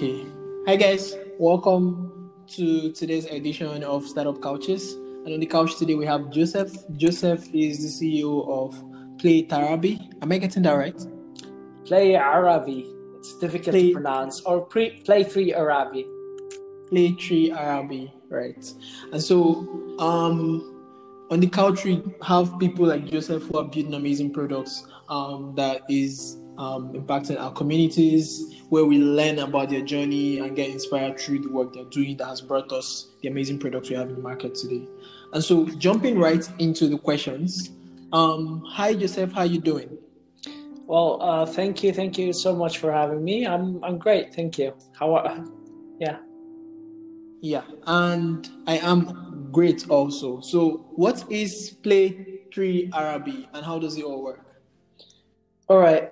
Okay. Hi guys, welcome to today's edition of Startup Couches. And on the couch today we have Joseph. Joseph is the CEO of Play3Arabi. Am I getting that right? Play3Arabi. It's difficult to pronounce. Or Play3Arabi. Play3Arabi, right. And so on the couch we have people like Joseph who are building amazing products that is impacting our communities, where we learn about their journey and get inspired through the work they're doing that has brought us the amazing products we have in the market today. And so jumping right into the questions. Hi Joseph, how are you doing? Well, thank you so much for having me. I'm great, thank you. How are Yeah, and I am great also. So what is Play3Arabi and how does it all work? All right,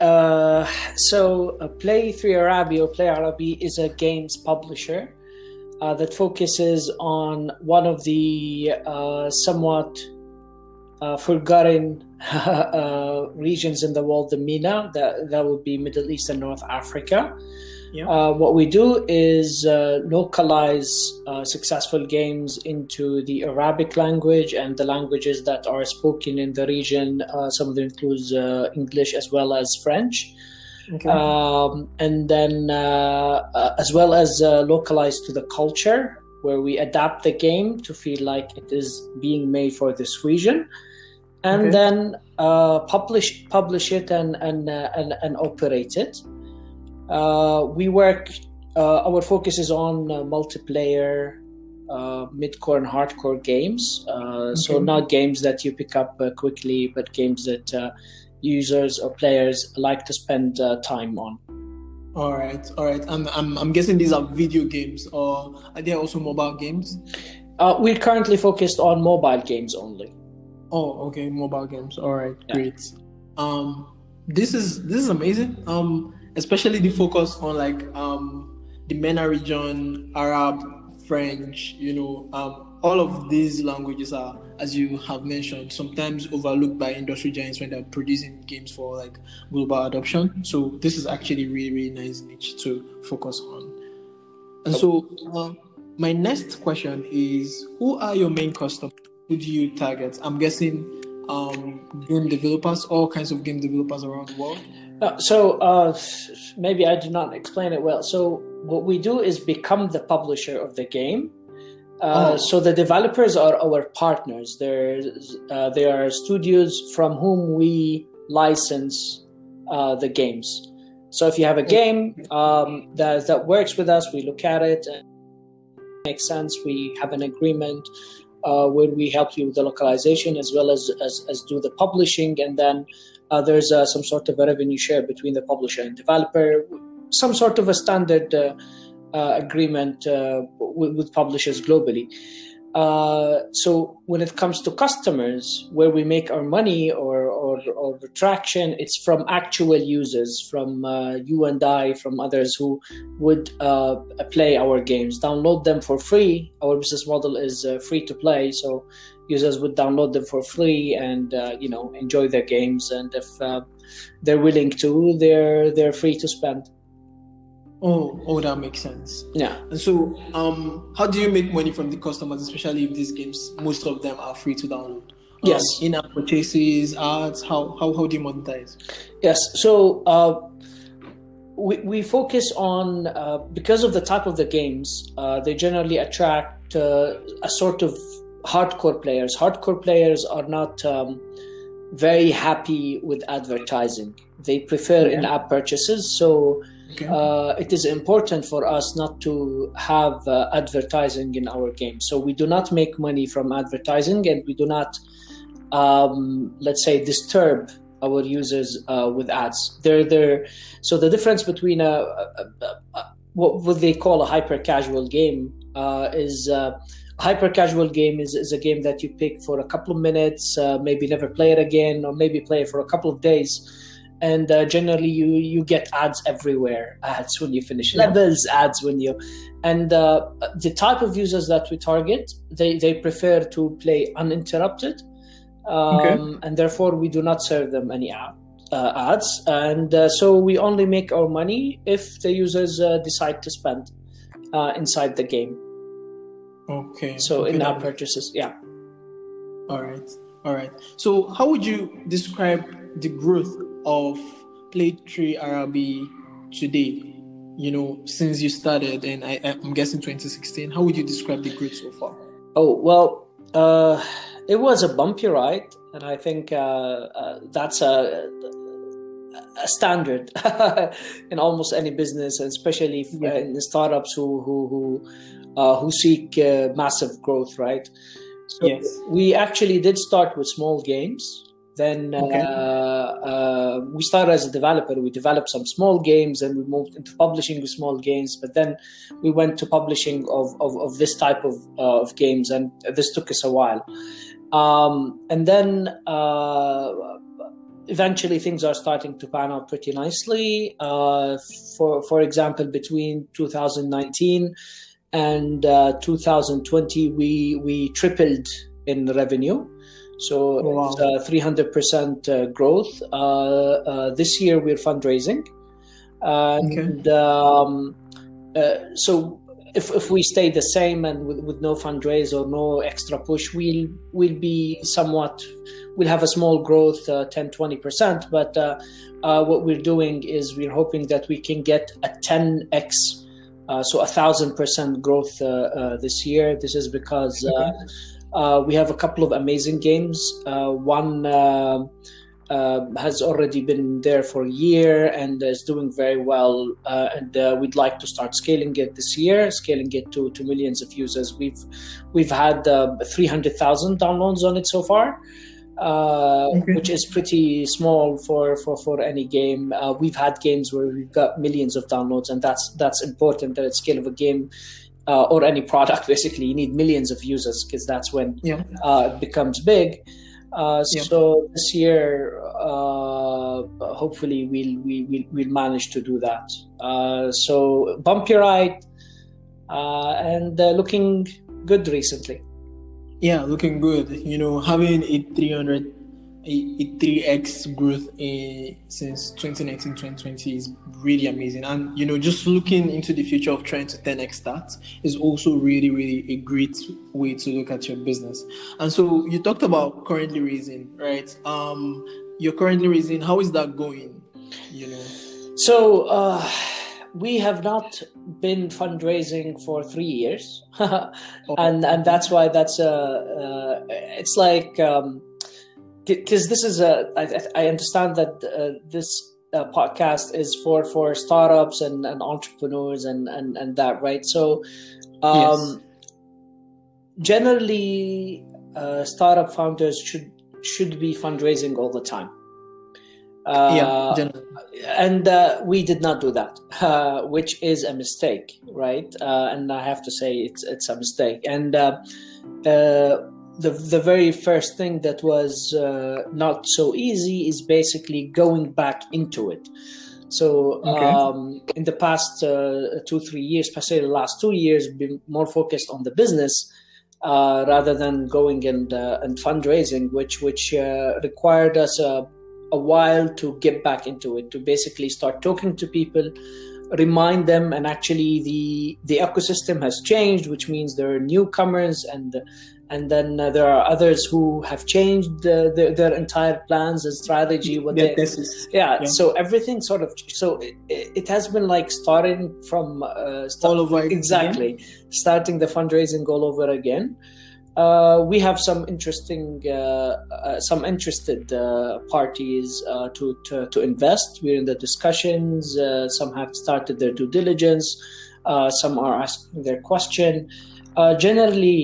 so Play3Arabi or Play3Arabi is a games publisher that focuses on one of the somewhat forgotten regions in the world, the MENA, that would be Middle East and North Africa. Yeah. What we do is localize successful games into the Arabic language and the languages that are spoken in the region. Some of them includes English as well as French. Okay. And then as well as localized to the culture, where we adapt the game to feel like it is being made for this region. And okay. Then publish it and operate it. We work, our focus is on multiplayer, mid-core and hardcore games. Okay. So not games that you pick up quickly, but games that users or players like to spend time on. All right. I'm guessing these are video games, or are there also mobile games? We're currently focused on mobile games only. Oh, okay. Mobile games. All right. Yeah. Great. This is amazing. Especially the focus on the MENA region, Arab, French, all of these languages are, as you have mentioned, sometimes overlooked by industry giants when they're producing games for global adoption. So this is actually really, really nice niche to focus on. And so my next question is, who are your main customers? Who do you target? I'm guessing game developers, all kinds of game developers around the world. So maybe I did not explain it well. So what we do is become the publisher of the game. So the developers are our partners. They are studios from whom we license the games. So if you have a game that works with us, we look at it and it makes sense. We have an agreement where we help you with the localization as well as do the publishing, and then there's some sort of a revenue share between the publisher and developer, some sort of a standard agreement with publishers globally. So when it comes to customers, where we make our money or traction, it's from actual users, from you and I, from others who would play our games, download them for free. Our business model is free to play, so users would download them for free and enjoy their games. And if they're willing to, they're free to spend. Oh, that makes sense. Yeah. And so, how do you make money from the customers, especially if these games, most of them are free to download? Yes. In-app purchases, ads, how do you monetize? Yes. So, we focus on, because of the type of the games, they generally attract a sort of hardcore players. Hardcore players are not very happy with advertising. They prefer in-app purchases. So, okay. It is important for us not to have advertising in our game. So we do not make money from advertising, and we do not, disturb our users with ads. So the difference between what they call a hyper-casual game is a game that you pick for a couple of minutes, maybe never play it again, or maybe play it for a couple of days. And generally, you get ads everywhere. Ads when you finish levels, ads when you... And the type of users that we target, they prefer to play uninterrupted. And therefore, we do not serve them any ads, and so we only make our money if the users decide to spend inside the game. Okay. So okay, in our purchases, yeah. All right. All right. So how would you describe the growth of Play3Arabi today? You know, since you started, and I'm guessing 2016, how would you describe the growth so far? Oh, well, it was a bumpy ride, and I think that's a standard in almost any business, and especially if, in the startups who seek massive growth, right? So yes. We actually did start with small games. Then we started as a developer. We developed some small games, and we moved into publishing with small games. But then we went to publishing of this type of games, and this took us a while. And then eventually things are starting to pan out pretty nicely. For example, between 2019 and 2020, we tripled in revenue. So wow. It's 300% growth. This year we're fundraising, and so if we stay the same and with no fundraise or no extra push, we'll be somewhat. We'll have a small growth, 10-20%. But what we're doing is we're hoping that we can get a 10x, so 1,000% growth this year. This is because. We have a couple of amazing games. One has already been there for a year and is doing very well. And we'd like to start scaling it this year, scaling it to millions of users. We've had 300,000 downloads on it so far, which is pretty small for any game. We've had games where we've got millions of downloads, and that's important that at scale of a game. Or any product, basically, you need millions of users because that's when it becomes big. So this year, hopefully, we'll manage to do that. So bumpy ride and looking good recently. Yeah, looking good. You know, having a 3x growth since 2019, 2020 is really amazing. And, you know, just looking into the future of trying to 10x that is also really, really a great way to look at your business. And so you talked about currently raising, right? You're currently raising. How is that going? You know, so we have not been fundraising for 3 years. and that's why that's it's like... Because this is I understand that this podcast is for startups and entrepreneurs and that, right? So, generally, startup founders should be fundraising all the time. And we did not do that, which is a mistake, right? And I have to say it's a mistake. And The very first thing that was not so easy is basically going back into it. So in the past 2-3 years, especially the last 2 years, been more focused on the business rather than going and fundraising, which required us a while to get back into it, to basically start talking to people, remind them, and actually the ecosystem has changed, which means there are newcomers and then there are others who have changed their entire plans and strategy. So everything sort of. So it has been like starting from all over again. Exactly, starting the fundraising all over again. We have some interested parties to invest. We're in the discussions. Some have started their due diligence. Some are asking their question. Generally,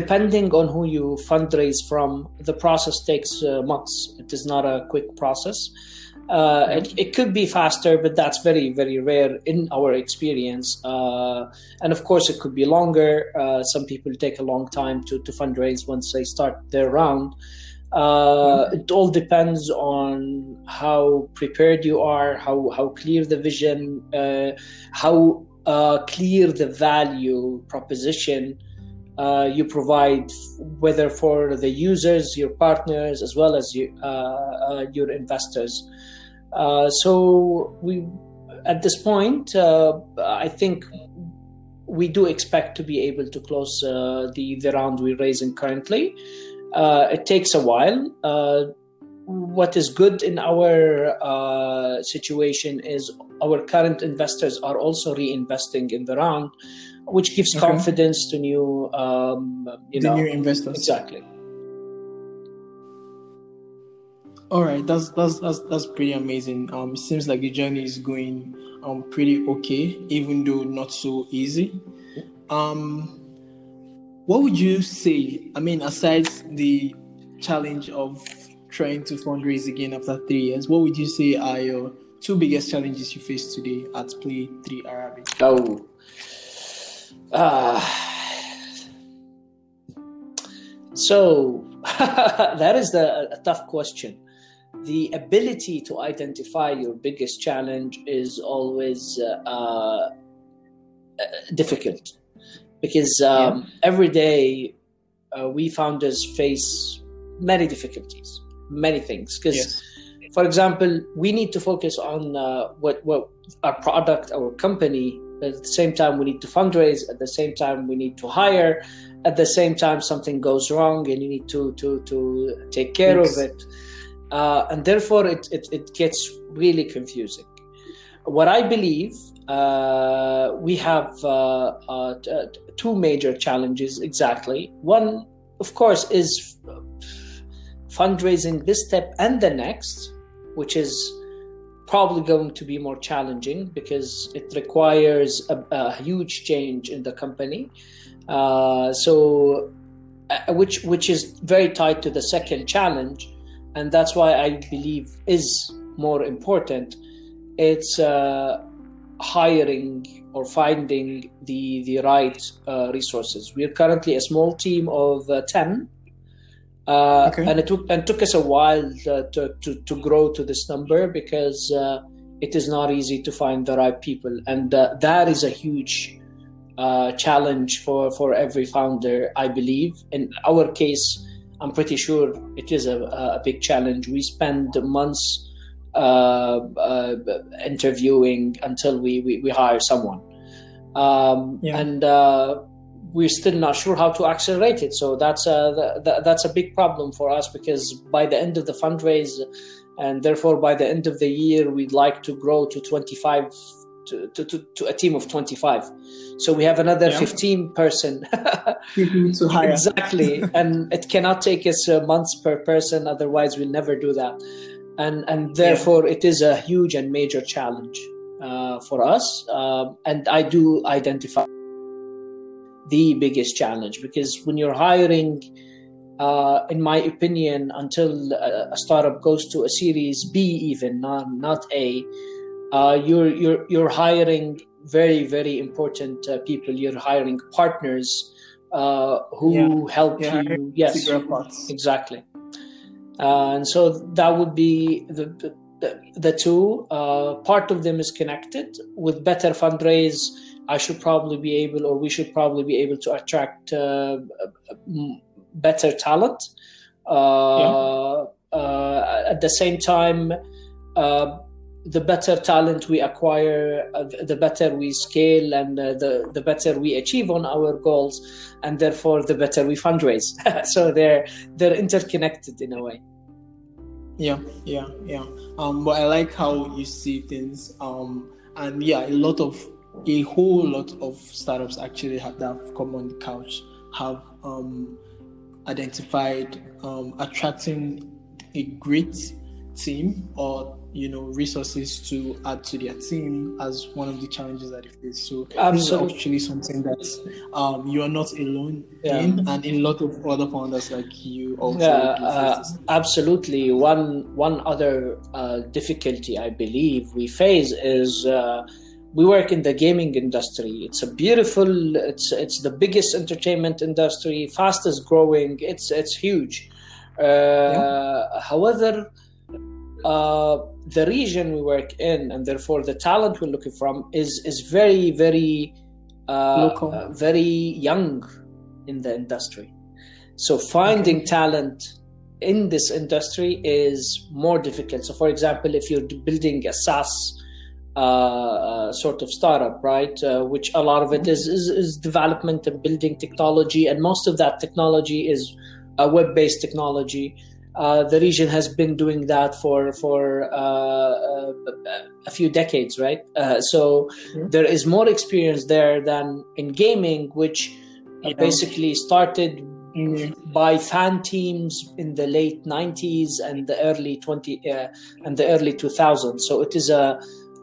depending on who you fundraise from, the process takes months. It is not a quick process. It could be faster, but that's very, very rare in our experience. And of course, it could be longer. Some people take a long time to fundraise once they start their round. It all depends on how prepared you are, how clear the vision, how clear the value proposition You provide whether for the users, your partners, as well as your investors. So we, at this point, I think we do expect to be able to close the round we're raising currently. It takes a while. What is good in our situation is our current investors are also reinvesting in the round, which gives confidence to new, new investors. Exactly. All right, that's pretty amazing. It seems like the journey is going pretty okay, even though not so easy. What would you say? I mean, aside the challenge of trying to fundraise again after 3 years, what would you say are your two biggest challenges you face today at Play3Arabi? That is a tough question. The ability to identify your biggest challenge is always difficult because every day we founders face many difficulties, many things. Because, for example, we need to focus on what our product, our company. At the same time, we need to fundraise. At the same time, we need to hire. At the same time, something goes wrong, and you need to take care of it. And therefore, it gets really confusing. What I believe, we have two major challenges exactly. One, of course, is fundraising this step and the next, which is probably going to be more challenging because it requires a huge change in the company. Which is very tied to the second challenge. And that's why I believe is more important. It's hiring or finding the right resources. We are currently a small team of 10. And it took us a while to grow to this number because it is not easy to find the right people, and that is a huge challenge for every founder, I believe. In our case, I'm pretty sure it is a big challenge. We spend months interviewing until we hire someone, and we're still not sure how to accelerate it. So that's a big problem for us because by the end of the fundraise, and therefore by the end of the year, we'd like to grow to 25, to a team of 25. So we have another 15 person. To hire. Exactly. And it cannot take us months per person. Otherwise we'll never do that. And therefore it is a huge and major challenge for us. And I do identify the biggest challenge because when you're hiring, in my opinion, until a startup goes to a Series B, even not A, you're hiring very, very important people. You're hiring partners who help you. Yes, exactly. And so that would be the two. Part of them is connected with better fundraise. We should probably be able to attract better talent. At the same time, the better talent we acquire, the better we scale, and the better we achieve on our goals, and therefore the better we fundraise. So they're interconnected in a way. But I like how you see things. A whole lot of startups actually have come on the couch, have identified attracting a great team or resources to add to their team as one of the challenges that they face. So absolutely. This is actually something that you are not alone in, and in a lot of other founders like you also. Absolutely. One other difficulty I believe we face is. We work in the gaming industry. It's a beautiful. It's the biggest entertainment industry, fastest growing. It's huge. However, the region we work in, and therefore the talent we're looking from, is very, very local, very young, in the industry. So finding talent in this industry is more difficult. So for example, if you're building a SaaS sort of startup, right, which a lot of it is development and building technology, and most of that technology is web-based technology. The region has been doing that for a few decades, right? So there is more experience there than in gaming, which basically started by fan teams in the late 90s and the early 2000s. So it is a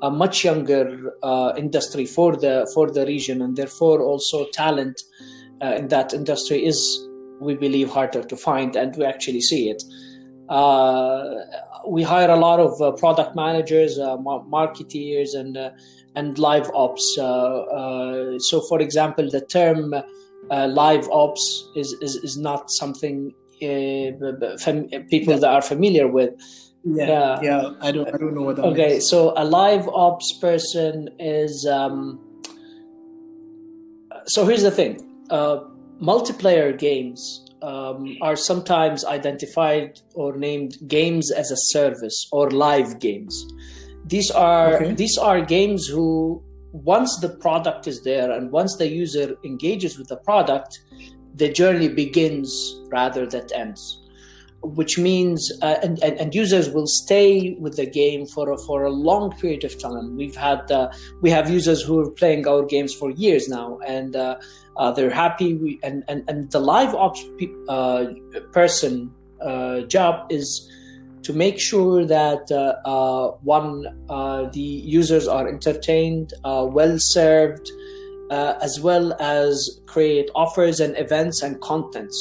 much younger industry for the region, and therefore also talent in that industry is, we believe, harder to find, and we actually see it. We hire a lot of product managers, marketeers, and live ops. So, for example, the term live ops is not something people that are familiar with. I don't know what that means. Okay, so a live ops person is. So here's the thing. Multiplayer games are sometimes identified or named games as a service or live games. These are games who, once the product is there and once the user engages with the product, the journey begins rather than ends. Which means and users will stay with the game for a long period of time. We have users who are playing our games for years now, and they're happy. And the live ops person job is to make sure that the users are entertained, well served, as well as create offers and events and contents.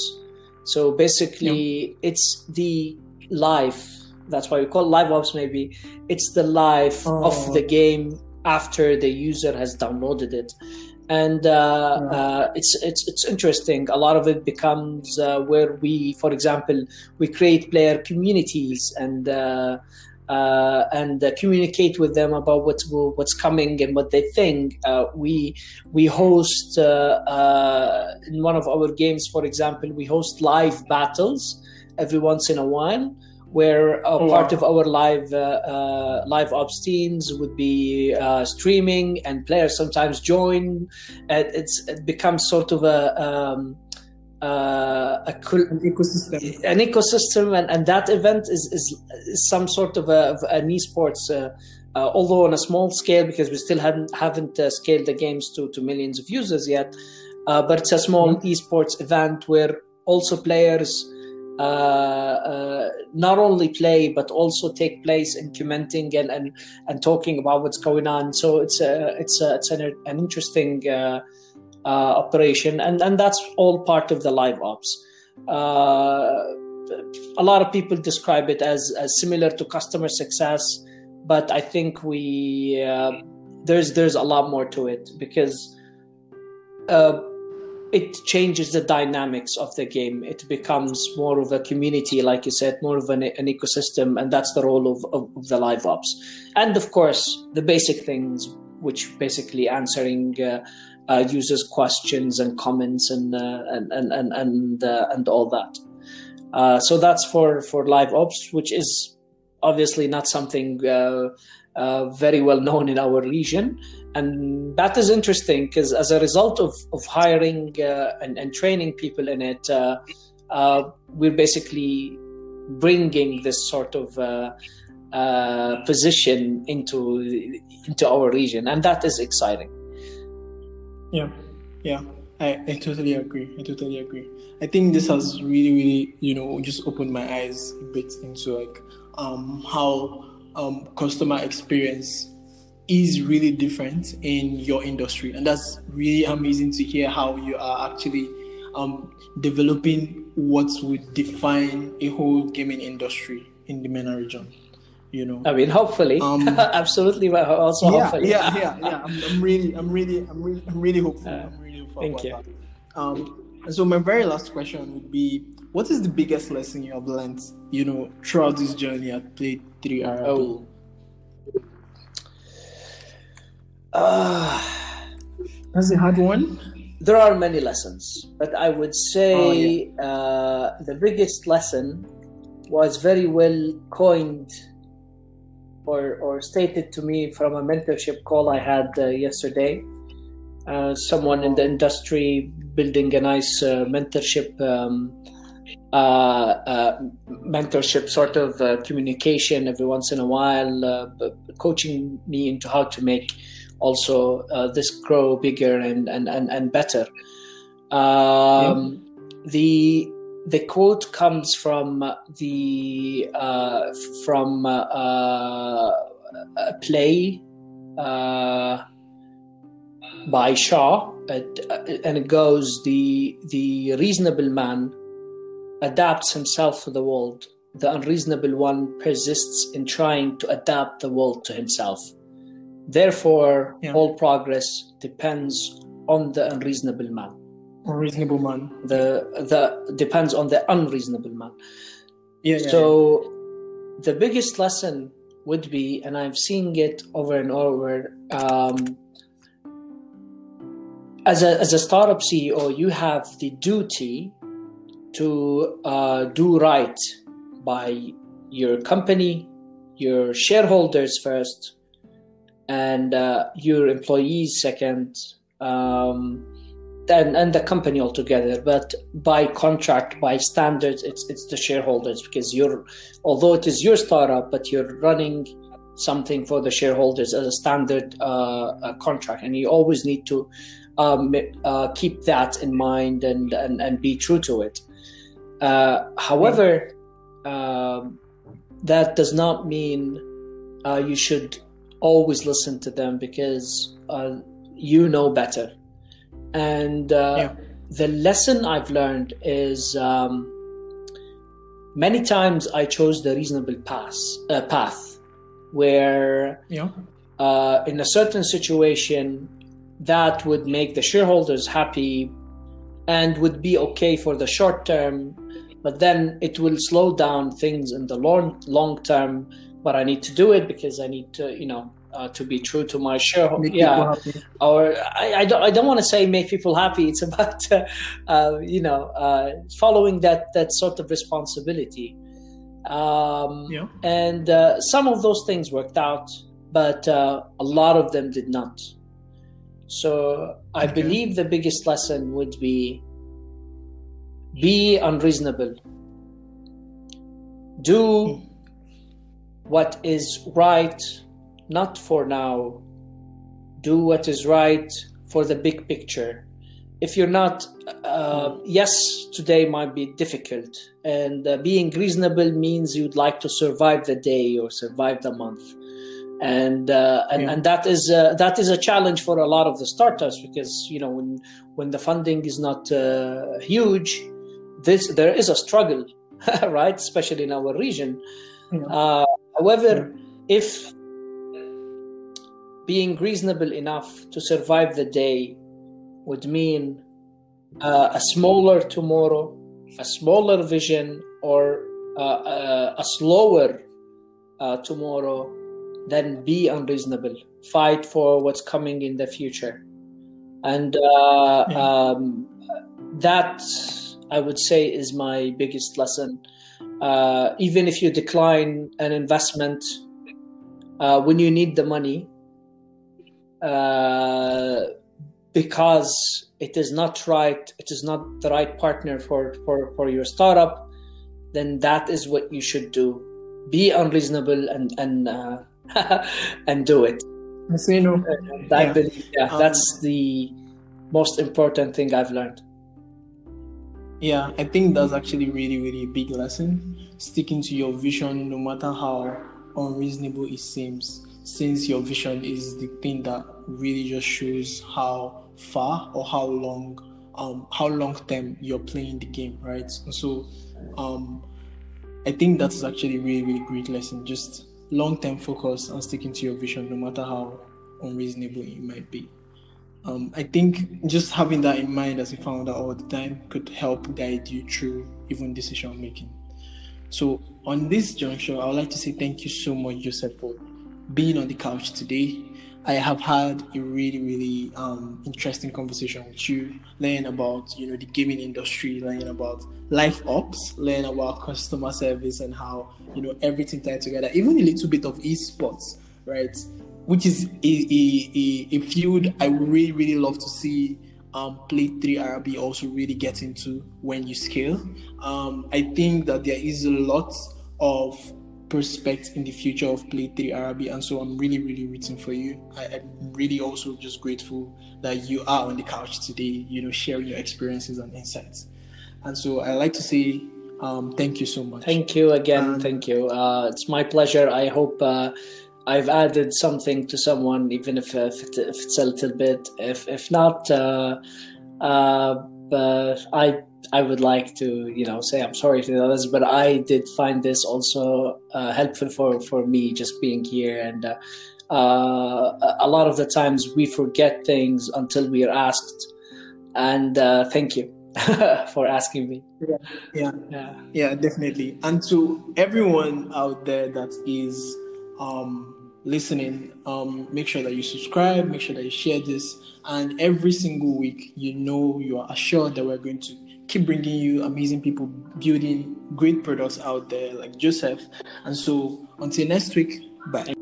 So basically, it's the life. That's why we call it live ops. Maybe it's the life of the game after the user has downloaded it, and it's interesting. A lot of it becomes where we, for example, we create player communities and communicate with them about what's coming and what they think. We host in one of our games, for example, we host live battles every once in a while, where part of our live ops teams would be streaming, and players sometimes join. It becomes sort of an ecosystem. An ecosystem, and that event is some sort of an esports, although on a small scale, because we still haven't scaled the games to millions of users yet. But it's a small esports event where also players not only play but also take place in commenting and talking about what's going on. So it's an interesting operation, and that's all part of the live ops. A lot of people describe it as similar to customer success, but I think we there's a lot more to it, because it changes the dynamics of the game. It becomes more of a community, like you said, more of an ecosystem, and that's the role of the live ops. And of course, the basic things, which basically answering users' questions and comments and all that. So that's for live ops, which is obviously not something very well known in our region, and that is interesting because as a result of hiring and training people in it, we're basically bringing this sort of position into our region, and that is exciting. I totally agree. I think this has really, just opened my eyes a bit into how customer experience is really different in your industry, and that's really amazing to hear how you are actually developing what would define a whole gaming industry in the MENA region. Hopefully, absolutely. But also, hopefully. I'm really hopeful. I'm really hopeful. Thank you. So my very last question would be, what is the biggest lesson you have learned, throughout this journey at Play3Arabi? That's a hard one. There are many lessons, but I would say the biggest lesson was very well coined or stated to me from a mentorship call I had yesterday. Someone in the industry building a nice mentorship sort of communication every once in a while, coaching me into how to make also this grow bigger and better. The quote comes from the a play by Shaw, and it goes, the reasonable man adapts himself to the world. The unreasonable one persists in trying to adapt the world to himself. Therefore, all progress depends on the unreasonable man. Unreasonable man. The depends on the unreasonable man. The biggest lesson would be, and I'm seeing it over and over, as a startup CEO, you have the duty to do right by your company, your shareholders first, and your employees second, and the company altogether. But by contract, by standards, it's the shareholders, because although it is your startup, but you're running something for the shareholders as a standard contract, and you always need to keep that in mind and be true to it. However, that does not mean you should always listen to them, because you know better. And the lesson I've learned is many times I chose the reasonable path, where in a certain situation that would make the shareholders happy and would be okay for the short term, but then it will slow down things in the long term. But I need to do it because I need to, to be true to my shareholders. Yeah, or I don't want to say make people happy. It's about, following that sort of responsibility. And some of those things worked out, but a lot of them did not. So I believe the biggest lesson would be unreasonable. Do what is right, not for now. Do what is right for the big picture. If you're not, today might be difficult. And being reasonable means you'd like to survive the day or survive the month. And that is a challenge for a lot of the startups, because when the funding is not huge, there is a struggle, right? Especially in our region. However, if being reasonable enough to survive the day would mean a smaller tomorrow, a smaller vision, or a slower tomorrow, then be unreasonable. Fight for what's coming in the future. And that, I would say, is my biggest lesson. Even if you decline an investment when you need the money, because it is not right, it is not the right partner for your startup, then that is what you should do. Be unreasonable and do it. That's the most important thing I've learned. Yeah, I think that's actually really, really big lesson. Sticking to your vision, no matter how unreasonable it seems, since your vision is the thing that really just shows how far or how long term you're playing the game, right? So, I think that's actually a really, really great lesson. Just long term focus and sticking to your vision, no matter how unreasonable it might be. I think just having that in mind as a founder all the time could help guide you through even decision making. So on this juncture, I would like to say thank you so much, Joseph, for being on the couch today. I have had a really interesting conversation with you, learning about, you know, the gaming industry, learning about live ops, learning about customer service, and how, you know, everything tied together, even a little bit of esports, right? Which is a field I would really love to see Play3Arabi also really get into when you scale. I think that there is a lot of prospect in the future of Play3Arabi, and so I'm really rooting for you. I'm really also just grateful that you are on the couch today, you know, sharing your experiences and insights. And so I like to say thank you so much. Thank you again. Thank you. It's my pleasure. I hope I've added something to someone, even if it's a little bit. If not, I would like to, you know, say I'm sorry to the others, but I did find this also helpful for me, just being here. And a lot of the times we forget things until we are asked. And thank you for asking me. Yeah, definitely. And to everyone out there that is listening, make sure that you subscribe, make sure that you share this. And every single week, you know, you are assured that we're going to keep bringing you amazing people building great products out there like Joseph. And so until next week, bye.